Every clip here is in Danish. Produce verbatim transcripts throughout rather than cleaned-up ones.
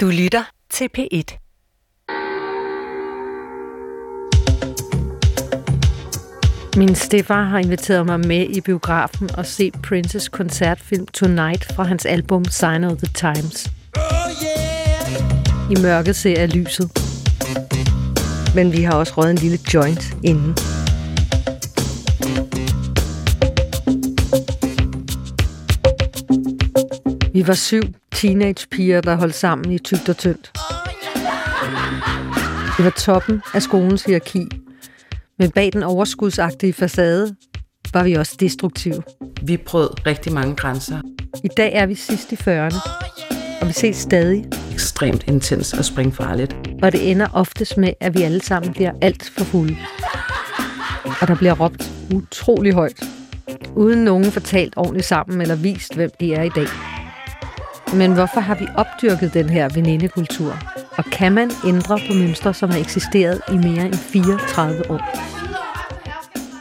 Du lytter til P et. Min stefar har inviteret mig med i biografen og se Princes koncertfilm Tonight fra hans album Sign of the Times. I mørket ser jeg lyset. Men vi har også røget en lille joint inden. Vi var syv teenagepiger, der holdt sammen i tykt og tyndt. Det var toppen af skolens hierarki. Men bag den overskudsagtige facade var vi også destruktive. Vi brød rigtig mange grænser. I dag er vi sidst i fyrrerne, og vi ses stadig. Ekstremt intens og springfarligt. Og det ender oftest med, at vi alle sammen bliver alt for fulde. Og der bliver råbt utrolig højt. Uden nogen fortalt ordentligt sammen eller vist, hvem de er i dag. Men hvorfor har vi opdyrket den her venindekultur? Og kan man ændre på mønstre, som har eksisteret i mere end fireogtredive år?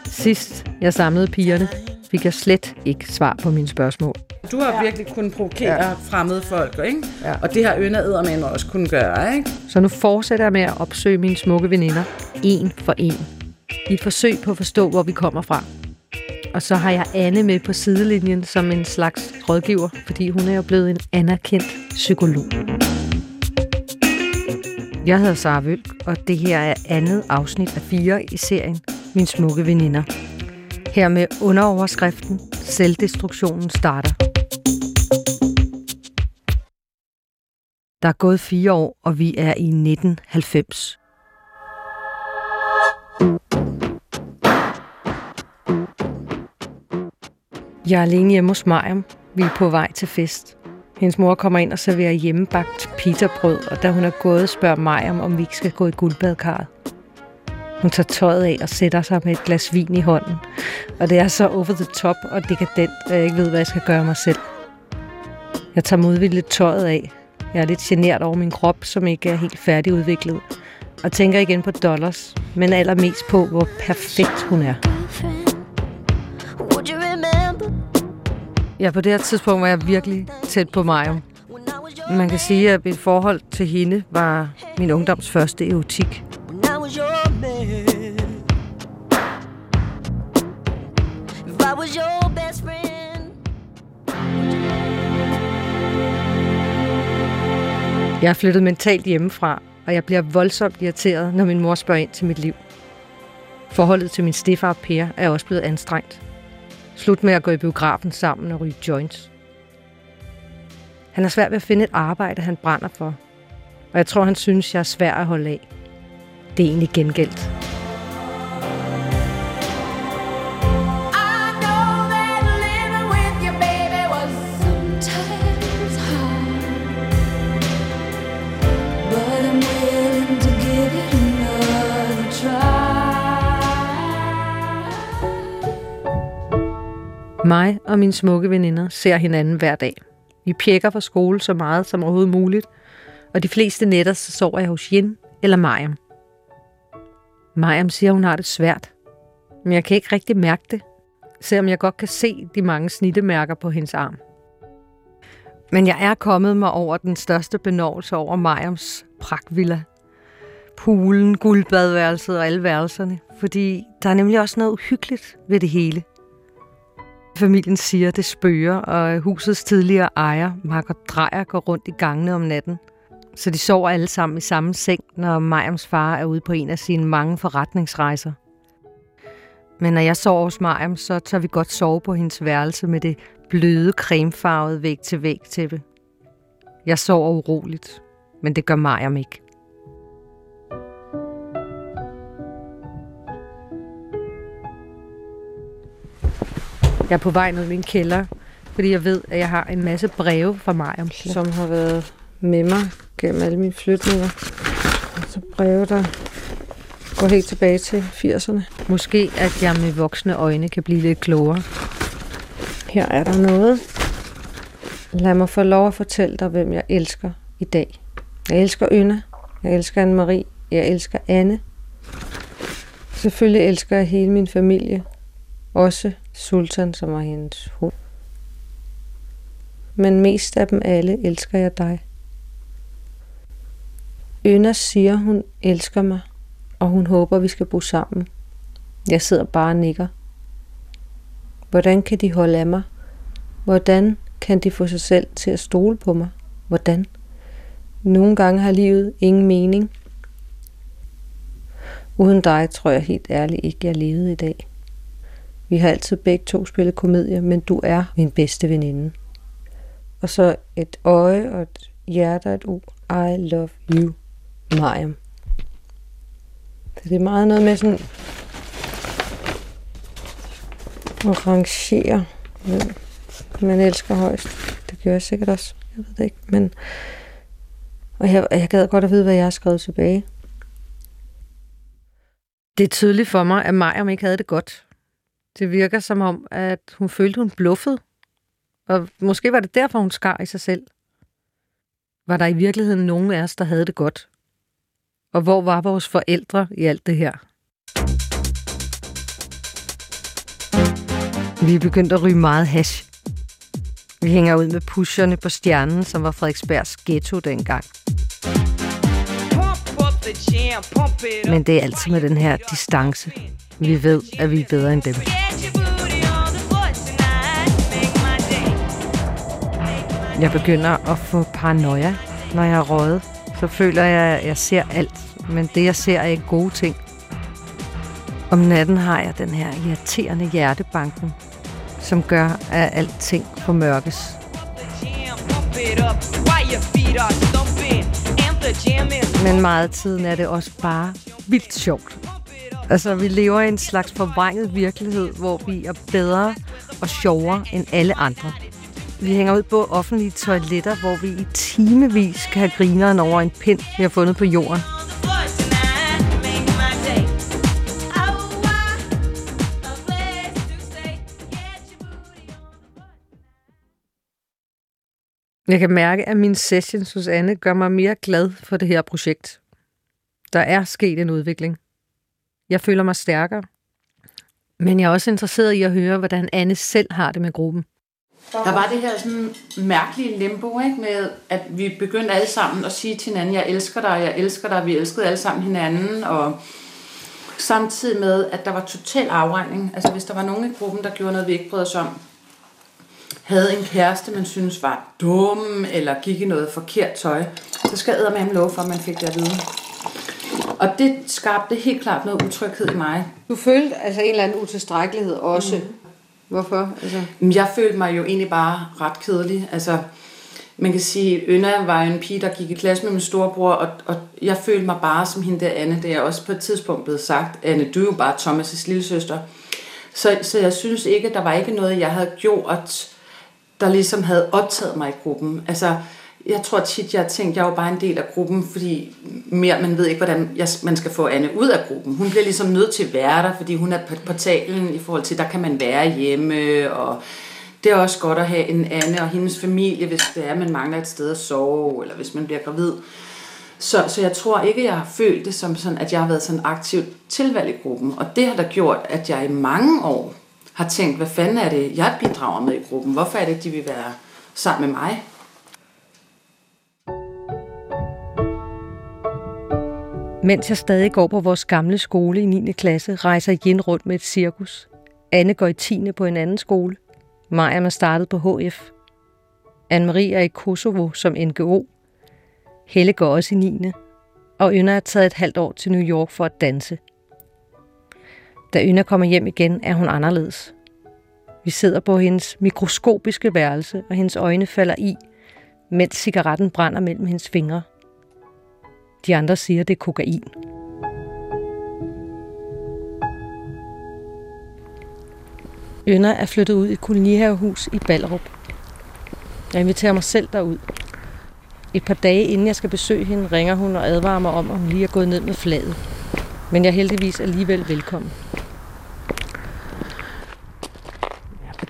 Sidst jeg samlede pigerne, fik jeg slet ikke svar på mine spørgsmål. Du har virkelig kunnet provokere ja. fremmede folk, ikke? Ja. Og det har Yna eddermame også kunnet gøre, ikke? Så nu fortsætter jeg med at opsøge mine smukke veninder, en for en. I et forsøg på at forstå, hvor vi kommer fra. Og så har jeg Anne med på sidelinjen som en slags rådgiver, fordi hun er jo blevet en anerkendt psykolog. Jeg hedder Sara Vold, og det her er andet afsnit af fire i serien Min smukke veninder. Her med underoverskriften Selvdestruktionen starter. Der er gået fire år, og vi er i nitten halvfems. Jeg er alene hjemme hos Mariam. Vi er på vej til fest. Hendes mor kommer ind og serverer hjemmebagt pitabrød, og da hun er gået, spørger Mariam, om vi ikke skal gå i guldbadkarret. Hun tager tøjet af og sætter sig med et glas vin i hånden. Og det er så over the top og dekadent, at jeg ikke ved, hvad jeg skal gøre mig selv. Jeg tager modvilligt tøjet af. Jeg er lidt genert over min krop, som ikke er helt færdigudviklet. Og tænker igen på dollars, men allermest på, hvor perfekt hun er. Ja, på det her tidspunkt var jeg virkelig tæt på Mariam. Man kan sige, at mit forhold til hende var min ungdoms første erotik. Jeg er flyttet mentalt hjemmefra, og jeg bliver voldsomt irriteret, når min mor spørger ind til mit liv. Forholdet til min stefar Per er også blevet anstrengt. Slut med at gå i biografen sammen og ryge joints. Han har svært ved at finde et arbejde, han brænder for. Og jeg tror, han synes, jeg er svær at holde af. Det er egentlig gengældt. Mig og mine smukke veninder ser hinanden hver dag. Vi pjekker fra skole så meget som overhovedet muligt, og de fleste nætter så sover jeg hos Jen eller Mariam. Mariam siger, hun har det svært, men jeg kan ikke rigtig mærke det, selvom jeg godt kan se de mange snittemærker på hendes arm. Men jeg er kommet mig over den største benovelse over Mariams pragtvilla. Poolen, guldbadværelset og alle værelserne, fordi der er nemlig også noget uhyggeligt ved det hele. Familien siger, det spøger, og husets tidligere ejer, Mark og Drejer, går rundt i gangene om natten. Så de sover alle sammen i samme seng, når Mariams far er ude på en af sine mange forretningsrejser. Men når jeg sover hos Mariam, så tør vi godt sove på hendes værelse med det bløde, cremefarvede væg-til-væg-tæppe. Jeg sover uroligt, men det gør Mariam ikke. Jeg er på vej ned i min kælder, fordi jeg ved, at jeg har en masse breve fra Mariam, som har været med mig gennem alle mine flytninger. Så breve, der går helt tilbage til firserne. Måske, at jeg med voksne øjne kan blive lidt klogere. Her er der noget. Lad mig få lov at fortælle dig, hvem jeg elsker i dag. Jeg elsker Yna. Jeg elsker Anne-Marie. Jeg elsker Anne. Selvfølgelig elsker jeg hele min familie. Også Sultan, som var hendes hund. Men mest af dem alle elsker jeg dig. Yna siger, hun elsker mig, og hun håber, vi skal bo sammen. Jeg sidder bare og nikker. Hvordan kan de holde af mig? Hvordan kan de få sig selv til at stole på mig? Hvordan? Nogle gange har livet ingen mening. Uden dig tror jeg helt ærligt ikke, jeg levede i dag. Vi har altid begge to spillet komedier, men du er min bedste veninde. Og så et øje og et hjerte og et u. I love you, Mariam. Så det er meget noget med sådan at rangere, hvem man elsker højst. Det gør jeg sikkert også. Jeg ved det ikke, men... Og jeg, jeg gad godt at vide, hvad jeg har skrevet tilbage. Det er tydeligt for mig, at Mariam ikke havde det godt. Det virker som om, at hun følte, hun bluffede. Og måske var det derfor, hun skar i sig selv. Var der i virkeligheden nogen af os, der havde det godt? Og hvor var vores forældre i alt det her? Vi er begyndt at ryge meget hash. Vi hænger ud med pusherne på Stjernen, som var Frederiksbergs ghetto dengang. Men det er altid med den her distance. Vi ved, at vi er bedre end dem. Jeg begynder at få paranoia, når jeg er røget. Så føler jeg, at jeg ser alt, men det jeg ser er ikke gode ting. Om natten har jeg den her irriterende hjertebanken, som gør, at alting formørkes. Men meget af tiden er det også bare vildt sjovt. Altså, vi lever i en slags forvrænget virkelighed, hvor vi er bedre og sjovere end alle andre. Vi hænger ud på offentlige toiletter, hvor vi i timevis kan have grineren over en pind, vi har fundet på jorden. Jeg kan mærke, at min session, Susanne, gør mig mere glad for det her projekt. Der er sket en udvikling. Jeg føler mig stærkere. Men jeg er også interesseret i at høre, hvordan Anne selv har det med gruppen. Der var det her sådan mærkelige limbo, ikke? Med, at vi begyndte alle sammen at sige til hinanden, jeg elsker dig, jeg elsker dig, vi elskede alle sammen hinanden, og samtidig med, at der var total afregning. Altså hvis der var nogen i gruppen, der gjorde noget, vi ikke brød os om, havde en kæreste, man synes var dum, eller gik i noget forkert tøj, så skal eddermame love for, at man fik det at vide. Og det skabte helt klart noget utryghed i mig. Du følte altså en eller anden utilstrækkelighed også? Mm. Hvorfor? Altså... Jeg følte mig jo egentlig bare ret kedelig. Altså, man kan sige, at Yna var en pige, der gik i klasse med min storebror, og, og jeg følte mig bare som hende der Anne. Det er også på et tidspunkt blevet sagt, Anne, du er jo bare Thomas' lillesøster. Så, så jeg synes ikke, at der var ikke noget, jeg havde gjort, der ligesom havde optaget mig i gruppen. Altså, jeg tror tit, jeg har tænkt, jeg er jo bare en del af gruppen, fordi mere man ved ikke, hvordan jeg, man skal få Anne ud af gruppen. Hun bliver ligesom nødt til at være der, fordi hun er på portalen i forhold til, der kan man være hjemme, og det er også godt at have en Anne og hendes familie, hvis det er, man mangler et sted at sove, eller hvis man bliver gravid. Så, så jeg tror ikke, jeg har følt det som sådan, at jeg har været sådan aktivt tilvalg i gruppen, og det har da gjort, at jeg i mange år har tænkt, hvad fanden er det, jeg bidrager med i gruppen? Hvorfor er det, de vil være sammen med mig? Mens jeg stadig går på vores gamle skole i niende klasse, rejser Jen rundt med et cirkus. Anne går i tiende på en anden skole. Maja er startet på H F. Anne-Marie er i Kosovo som N G O. Helle går også i niende. Og Yna er taget et halvt år til New York for at danse. Da Yna kommer hjem igen, er hun anderledes. Vi sidder på hendes mikroskopiske værelse, og hendes øjne falder i, mens cigaretten brænder mellem hendes fingre. De andre siger, det er kokain. Yna er flyttet ud i et kolonihavehus i Ballerup. Jeg inviterer mig selv derud. Et par dage inden jeg skal besøge hende, ringer hun og advarer mig om, at hun lige er gået ned med flaget. Men jeg er heldigvis alligevel velkommen.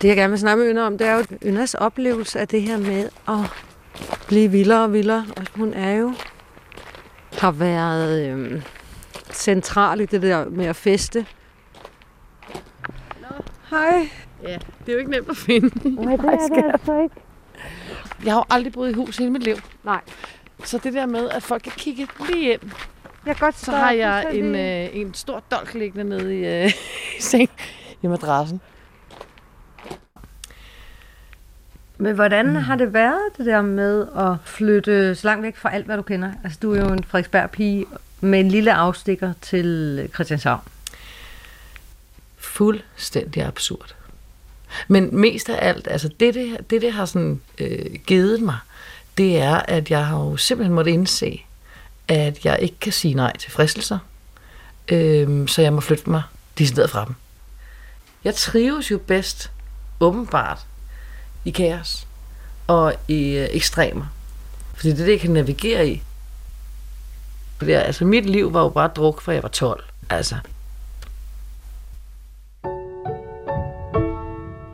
Det jeg gerne vil snakke med Yna om, det er jo Ynas oplevelse af det her med at blive vildere og vildere. Og hun er jo... har været øhm, central i det der med at feste. Hello. Hej. Ja, det er jo ikke nemt at finde. Nej, det er det altså ikke. Jeg har jo aldrig boet i hus hele mit liv. Nej. Så det der med, at folk kan kigge lige ind. Jeg godt så har jeg en, øh, en stor dolk liggende nede i, øh, i seng i madrassen. Men hvordan har det været, det der med at flytte så langt væk fra alt, hvad du kender? Altså, du er jo en Frederiksberg-pige med en lille afstikker til Christianshavn. Fuldstændig absurd. Men mest af alt, altså det, det, det, det har sådan, øh, givet mig, det er, at jeg har jo simpelthen måttet indse, at jeg ikke kan sige nej til fristelser, øh, så jeg må flytte mig decideret fra dem. Jeg trives jo bedst, åbenbart, i kaos og i øh, ekstremer. Fordi det er det, jeg kan navigere i. Der, altså, mit liv var jo bare druk, fra jeg var tolv. Altså.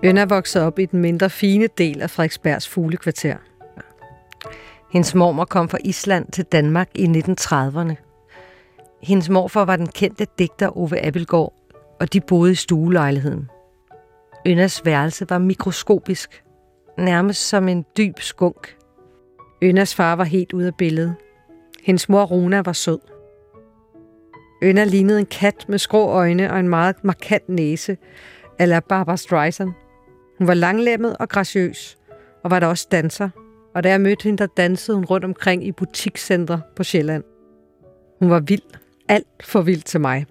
Yna voksede op i den mindre fine del af Frederiksbergs fuglekvarter. Hendes mormor kom fra Island til Danmark i nitten trediverne. Hendes morfar var den kendte digter Ove Abildgaard, og de boede i stuelejligheden. Ynas værelse var mikroskopisk, nærmest som en dyb skunk. Ynas far var helt ude af billedet. Hendes mor Rona var sød. Yna lignede en kat med skrå øjne og en meget markant næse, eller Barbra Streisand. Hun var langlemmet og graciøs, og var der også danser. Og da jeg mødte hende, der dansede hun rundt omkring i butikscentre på Sjælland. Hun var vild. Alt for vild til mig.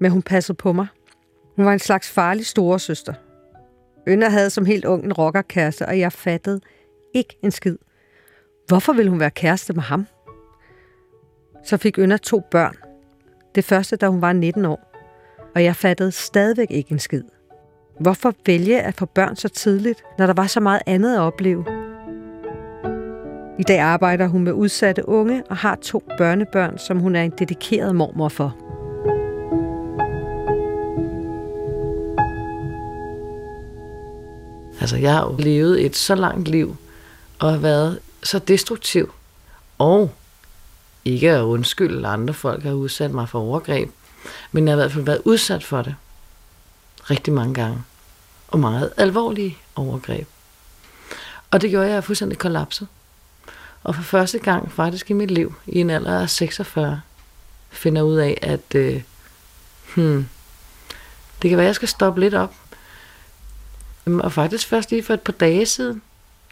Men hun passede på mig. Hun var en slags farlig storesøster. Yna havde som helt ung en rockerkæreste, og jeg fattede ikke en skid. Hvorfor ville hun være kæreste med ham? Så fik Yna to børn. Det første, da hun var nitten år. Og jeg fattede stadigvæk ikke en skid. Hvorfor vælge at få børn så tidligt, når der var så meget andet at opleve? I dag arbejder hun med udsatte unge og har to børnebørn, som hun er en dedikeret mormor for. Altså, jeg har jo levet et så langt liv og har været så destruktiv. Og ikke at undskylde andre folk, der har udsat mig for overgreb. Men jeg har i hvert fald været udsat for det rigtig mange gange. Og meget alvorlige overgreb. Og det gjorde, jeg fuldstændig kollapset. Og for første gang faktisk i mit liv, i en alder af seksogfyrre, finder ud af, at øh, hmm, det kan være, jeg skal stoppe lidt op. Og faktisk først lige for et par dage siden,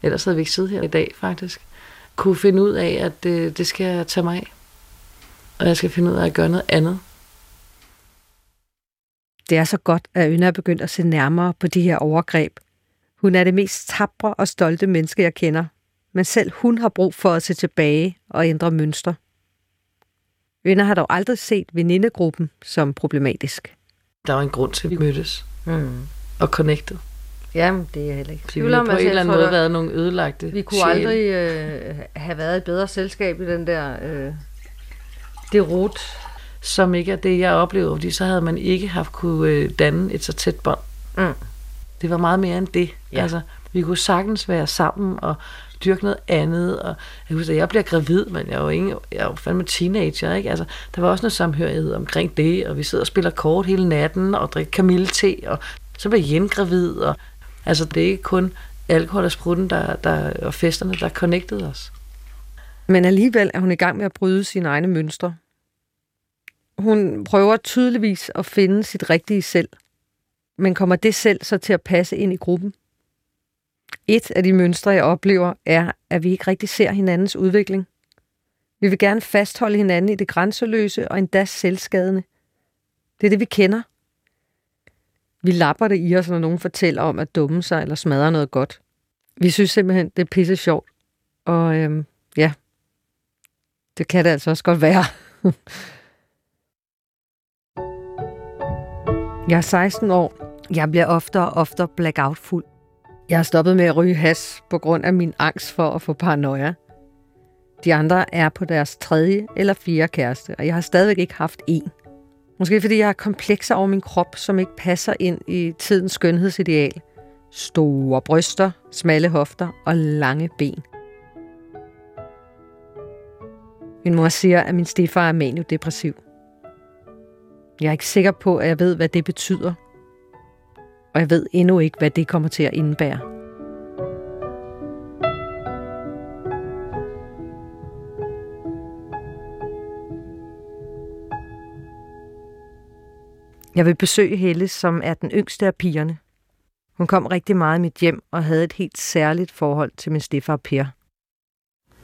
ellers havde vi ikke siddet her i dag faktisk, kunne finde ud af, at øh, det skal jeg tage mig af. Og jeg skal finde ud af at gøre noget andet. Det er så godt, at Yna er begyndt at se nærmere på de her overgreb. Hun er det mest tapre og stolte menneske, jeg kender. Men selv hun har brug for at se tilbage og ændre mønster. Yna har dog aldrig set venindegruppen som problematisk. Der var en grund til, at vi mødtes mm. og connected. Jamen, det er heller ikke. Vi ville på en eller anden måde været nogle ødelagte. Vi kunne sjæl. aldrig øh, have været et bedre selskab i den der øh, det rot. Som ikke er det, jeg oplever, fordi så havde man ikke haft kunne øh, danne et så tæt bånd. Mm. Det var meget mere end det. Ja. Altså, vi kunne sagtens være sammen og dyrke noget andet. Og jeg husker, at jeg bliver gravid, men jeg er jo, ingen, jeg er jo fandme teenager. Ikke? Altså, der var også noget samhørighed omkring det, og vi sidder og spiller kort hele natten og drikker kamillete, og så bliver Jen gravid. Og, altså, det er ikke kun alkohol og sprutten der, der, og festerne, der connectede os. Men alligevel er hun i gang med at bryde sine egne mønstre. Hun prøver tydeligvis at finde sit rigtige selv, men kommer det selv så til at passe ind i gruppen? Et af de mønstre, jeg oplever, er, at vi ikke rigtig ser hinandens udvikling. Vi vil gerne fastholde hinanden i det grænseløse og endda selvskadende. Det er det, vi kender. Vi lapper det i os, når nogen fortæller om at dumme sig eller smadre noget godt. Vi synes simpelthen, det er pisse sjovt. Og øhm, ja, det kan det altså også godt være. Jeg er seksten år. Jeg bliver oftere og oftere blackout-fuld. Jeg har stoppet med at ryge hash på grund af min angst for at få paranoia. De andre er på deres tredje eller fjerde kæreste, og jeg har stadigvæk ikke haft en. Måske fordi jeg har komplekser over min krop, som ikke passer ind i tidens skønhedsideal. Store bryster, smalle hofter og lange ben. Min mor siger, at min stefar er maniodepressiv. Jeg er ikke sikker på, at jeg ved, hvad det betyder. Og jeg ved endnu ikke, hvad det kommer til at indebære. Jeg vil besøge Helle, som er den yngste af pigerne. Hun kom rigtig meget i mit hjem og havde et helt særligt forhold til min stedfar Per.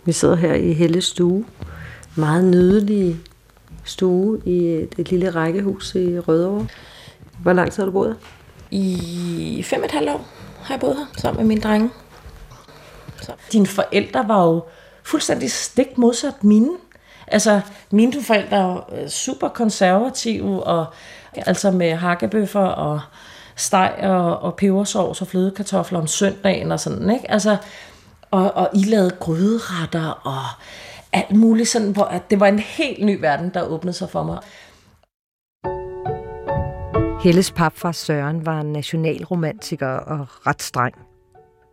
Vi sidder her i Helles stue. Meget nydelige stue i et, et lille rækkehus i Rødovre. Hvor lang tid har du boet her? I fem og et halvt år har jeg boet her sammen med mine drenge. Så. Dine forældre var jo fuldstændig stik modsat mine. Altså, mine forældre var super konservative, og altså med hakkebøffer og steg og, og pebersovs og flødekartofler om søndagen og sådan, ikke? Altså, og, og I lavede gryderetter og alt muligt sådan, hvor at det var en helt ny verden, der åbnede sig for mig. Helles papfar Søren var en nationalromantiker og ret streng,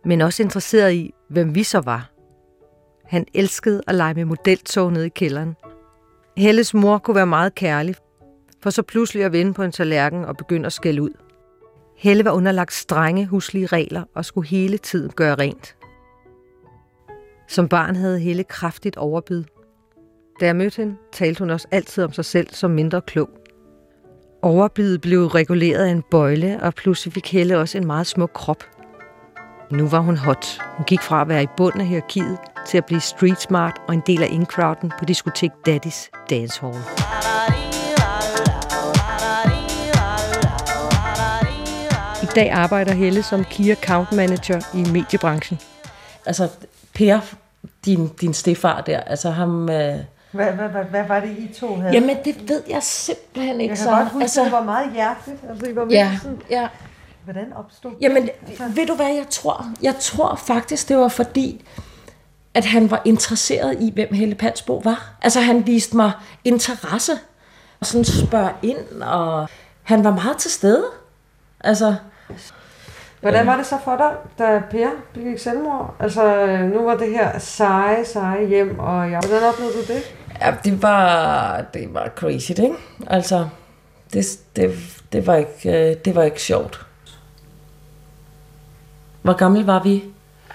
men også interesseret i, hvem vi så var. Han elskede at lege med modeltog nede i kælderen. Helles mor kunne være meget kærlig, for så pludselig at vende på en tallerken og begynde at skælde ud. Helle var underlagt strenge huslige regler og skulle hele tiden gøre rent. Som barn havde Helle kraftigt overbid. Da jeg mødte hende, talte hun også altid om sig selv som mindre klog. Overbidet blev reguleret af en bøjle, og pludselig fik Helle også en meget smuk krop. Nu var hun hot. Hun gik fra at være i bunden af hierarkiet til at blive street smart og en del af in-crowden på diskotek Daddy's Dance Hall. I dag arbejder Helle som key account manager i mediebranchen. Altså Per, din, din stefar der, altså ham... Øh... Hvad, hvad, hvad, hvad var det, I to havde? Jamen det ved jeg simpelthen ikke. Jeg kan godt huske, altså... det var meget hjerteligt. Altså, det var ja, sådan... ja. Hvordan opstod det? Jamen, altså... ved du hvad jeg tror? Jeg tror faktisk, det var fordi, at han var interesseret i, hvem Helle Palsbo var. Altså han viste mig interesse, og sådan spørge ind, og han var meget til stede. Altså... Hvordan var det så for dig, da Per begik selvmord? Altså, nu var det her seje, seje hjem, og jeg... hvordan oplevede du det? Ja, det var, det var crazy, ikke? Altså, det, det, det, var ikke, det var ikke sjovt. Hvor gammel var vi,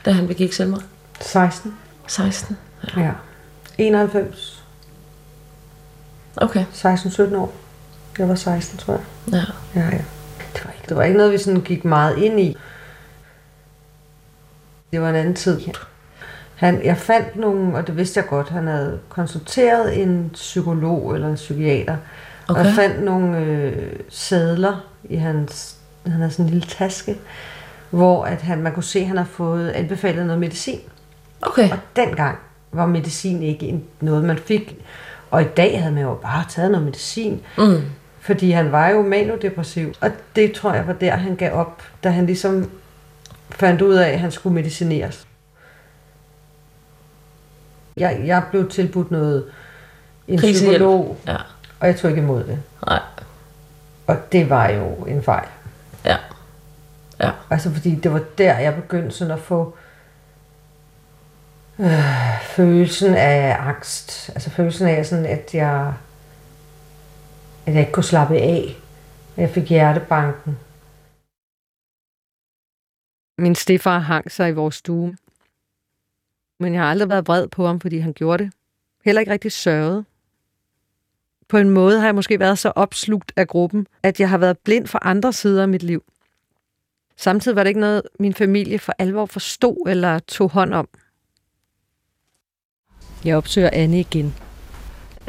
da han begik selvmord? seksten. seksten? Ja. Ja. enoghalvfems. Okay. seksten sytten år. Jeg var seksten, tror jeg. Ja. Ja, ja. Det var, ikke, det var ikke noget, vi sådan gik meget ind i. Det var en anden tid. Han, jeg fandt nogen, og det vidste jeg godt, han havde konsulteret en psykolog eller en psykiater. Okay. Og jeg fandt nogle øh, sædler i hans, han havde sådan en lille taske, hvor at han, man kunne se, at han havde fået anbefalet noget medicin. Okay. Og dengang var medicin ikke noget, man fik. Og i dag havde man jo bare taget noget medicin. Mm. Fordi han var jo manodepressiv, og det tror jeg var der, han gav op, da han ligesom fandt ud af, at han skulle medicineres. Jeg, jeg blev tilbudt noget, en psykolog, ja. Og jeg tog ikke imod det. Nej. Og det var jo en fejl. Ja. Ja. Altså fordi det var der, jeg begyndte sådan at få øh, følelsen af angst. Altså følelsen af sådan, at jeg... at jeg ikke kunne slappe af. Jeg fik hjertebanken. Min stefar hang sig i vores stue. Men jeg har aldrig været vred på ham, fordi han gjorde det. Heller ikke rigtig sørget. På en måde har jeg måske været så opslugt af gruppen, at jeg har været blind for andre sider af mit liv. Samtidig var det ikke noget, min familie for alvor forstod eller tog hånd om. Jeg opsøger Anne igen.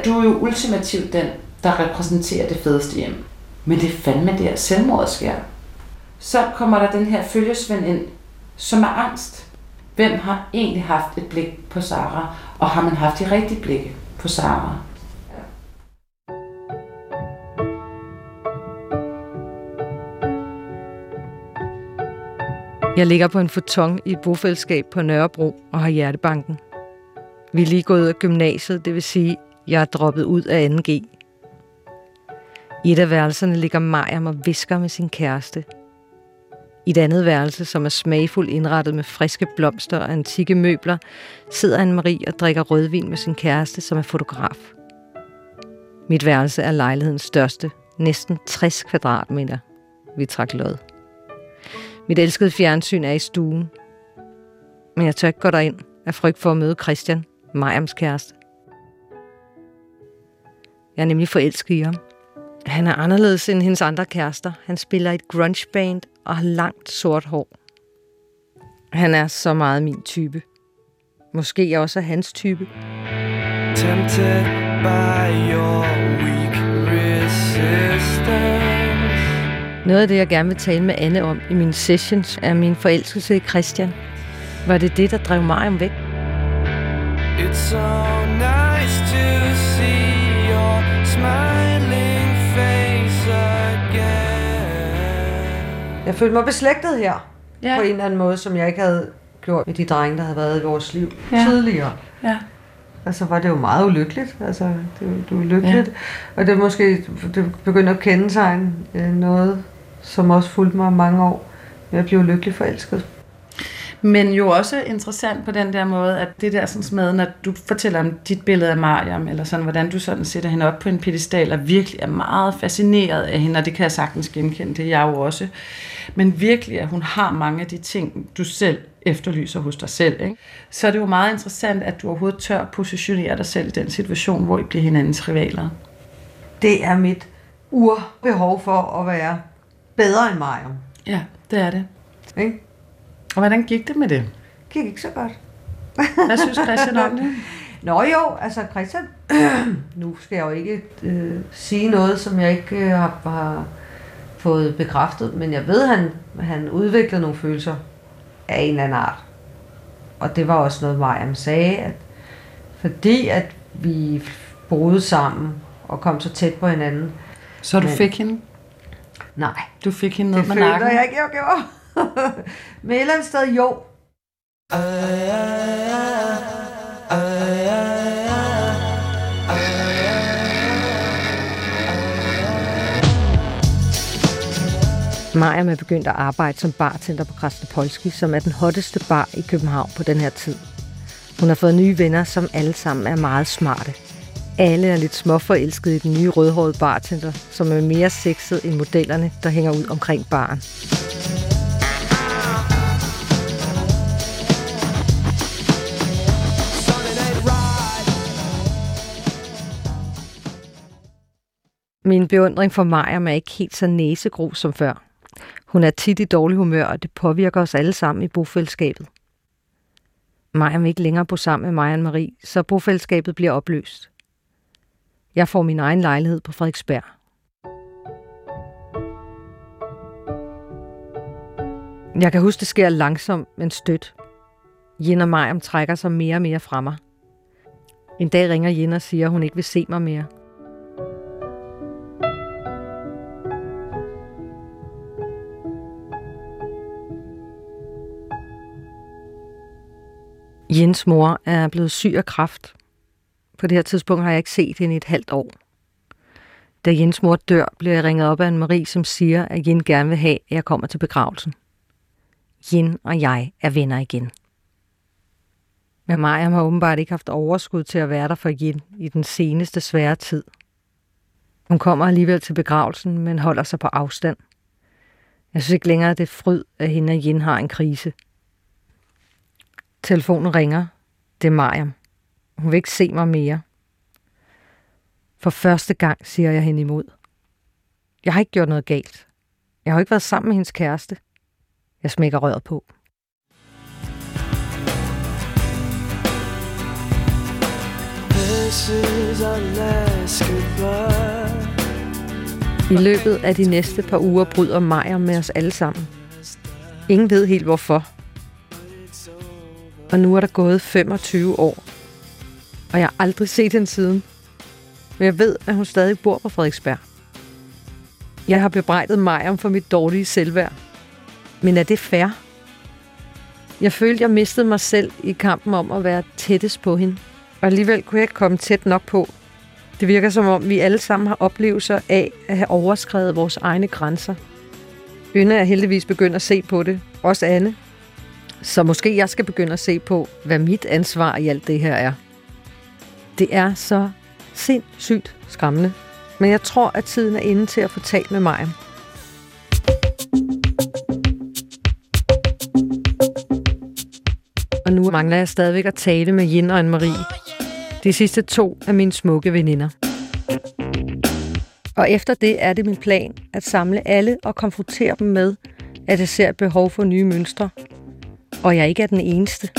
Du er jo ultimativt den, der repræsenterer det fedeste hjem. Men det er fandme der selvmordet sker. Så kommer der den her følgesvend ind, som er angst. Hvem har egentlig haft et blik på Sara? Og har man haft de rigtige blikke på Sara? Ja. Jeg ligger på en futon i et bofællesskab på Nørrebro og har hjertebanken. Vi er lige gået ud af gymnasiet, det vil sige, jeg er droppet ud af anden G. I et af værelserne ligger Mariam og visker med sin kæreste. I et andet værelse, som er smagfuldt indrettet med friske blomster og antikke møbler, sidder Anne-Marie og drikker rødvin med sin kæreste, som er fotograf. Mit værelse er lejlighedens største, næsten tres kvadratmeter. Vi trak lod. Mit elskede fjernsyn er i stuen. Men jeg tør ikke gå derind af frygt for at møde Christian, Mariams kæreste. Jeg er nemlig forelsket i ham. Han er anderledes end hendes andre kærester. Han spiller et grungeband og har langt sort hår. Han er så meget min type. Måske også hans type. Tempted by your weak resistance. Noget af det, jeg gerne vil tale med Anne om i mine sessions, er min forelskelse i Christian. Var det det, der drev Mariam væk? It's so nice to see your smiling face again. Jeg følte mig beslægtet her, ja, på en eller anden måde, som jeg ikke havde gjort med de drenge, der havde været i vores liv, ja, tidligere. Ja. Altså var det jo meget ulykkeligt, altså det, det var ulykkeligt, ja, og det måske det begyndte at kendetegne noget, som også fulgte mig mange år, med at blive ulykkeligt forelsket. Men jo også interessant på den der måde, at det der sådan med, når du fortæller om dit billede af Mariam, eller sådan, hvordan du sådan sætter hende op på en pedestal, og virkelig er meget fascineret af hende, og det kan jeg sagtens genkende, det er jeg jo også. Men virkelig, at hun har mange af de ting, du selv efterlyser hos dig selv, ikke? Så er det jo meget interessant, at du overhovedet tør positionere dig selv i den situation, hvor I bliver hinandens rivaler. Det er mit urbehov for at være bedre end Mariam. Ja, det er det. Ikke? Og hvordan gik det med det? Gik ikke så godt. Hvad synes Christian om det? Nå jo, altså Christian, nu skal jeg jo ikke øh, sige noget, som jeg ikke øh, har fået bekræftet, men jeg ved, han han udviklede nogle følelser af en eller anden art. Og det var også noget, Mariam sagde, at fordi at vi boede sammen og kom så tæt på hinanden. Så du men, fik hende? Nej. Du fik hende ned med nakken? Det følte jeg ikke, jeg gjorde. Men et eller andet sted, jo. Mariam er begyndt at arbejde som bartender på Krasnepolsky, som er den hotteste bar i København på den her tid. Hun har fået nye venner, som alle sammen er meget smarte. Alle er lidt småforelskede i den nye rødhårede bartender, som er mere sexet end modellerne, der hænger ud omkring baren. Min beundring for Mariam er ikke helt så næsegro som før. Hun er tit i dårlig humør, og det påvirker os alle sammen i bofællesskabet. Mariam vil ikke længere bo sammen med mig og Anne-Marie, så bofællesskabet bliver opløst. Jeg får min egen lejlighed på Frederiksberg. Jeg kan huske, det sker langsomt, men stødt. Jen og Mariam trækker sig mere og mere fra mig. En dag ringer Jen og siger, at hun ikke vil se mig mere. Jens mor er blevet syg af kræft. På det her tidspunkt har jeg ikke set hende i et halvt år. Da Jens mor dør, bliver jeg ringet op af Anne-Marie, som siger, at Jen gerne vil have, at jeg kommer til begravelsen. Jen og jeg er venner igen. Men Mariam har åbenbart ikke haft overskud til at være der for Jen i den seneste svære tid. Hun kommer alligevel til begravelsen, men holder sig på afstand. Jeg synes ikke længere, at det er fryd, at hende og Jen har en krise. Telefonen ringer. Det er Mariam. Hun vil ikke se mig mere. For første gang siger jeg hende imod. Jeg har ikke gjort noget galt. Jeg har ikke været sammen med hendes kæreste. Jeg smækker røret på. I løbet af de næste par uger bryder Mariam med os alle sammen. Ingen ved helt hvorfor. Og nu er der gået femogtyve år, og jeg har aldrig set hende siden. Men jeg ved, at hun stadig bor på Frederiksberg. Jeg har bebrejdet Mariam for mit dårlige selvværd. Men er det fair? Jeg følte, jeg mistede mig selv i kampen om at være tættest på hende. Og alligevel kunne jeg ikke komme tæt nok på. Det virker som om, vi alle sammen har oplevelser af at have overskredet vores egne grænser. Yna er heldigvis begyndt at se på det. Også Anne. Så måske jeg skal begynde at se på, hvad mit ansvar i alt det her er. Det er så sindssygt skræmmende. Men jeg tror, at tiden er inde til at få talt med Mariam. Og nu mangler jeg stadigvæk at tale med Jen og Anne-Marie. De sidste to af mine smukke veninder. Og efter det er det min plan at samle alle og konfrontere dem med, at jeg ser et behov for nye mønstre. Og jeg ikke er den eneste.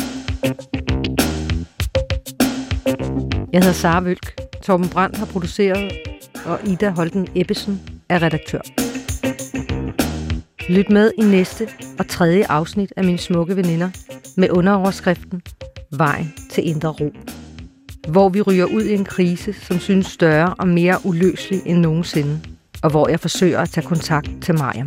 Jeg hedder Sara Vold. Torben Brandt har produceret, og Ida Holten Ebbesen er redaktør. Lyt med i næste og tredje afsnit af Mine Smukke Veninder med underoverskriften Vejen til Indre Ro, hvor vi ryger ud i en krise, som synes større og mere uløselig end nogensinde, og hvor jeg forsøger at tage kontakt til Mariam.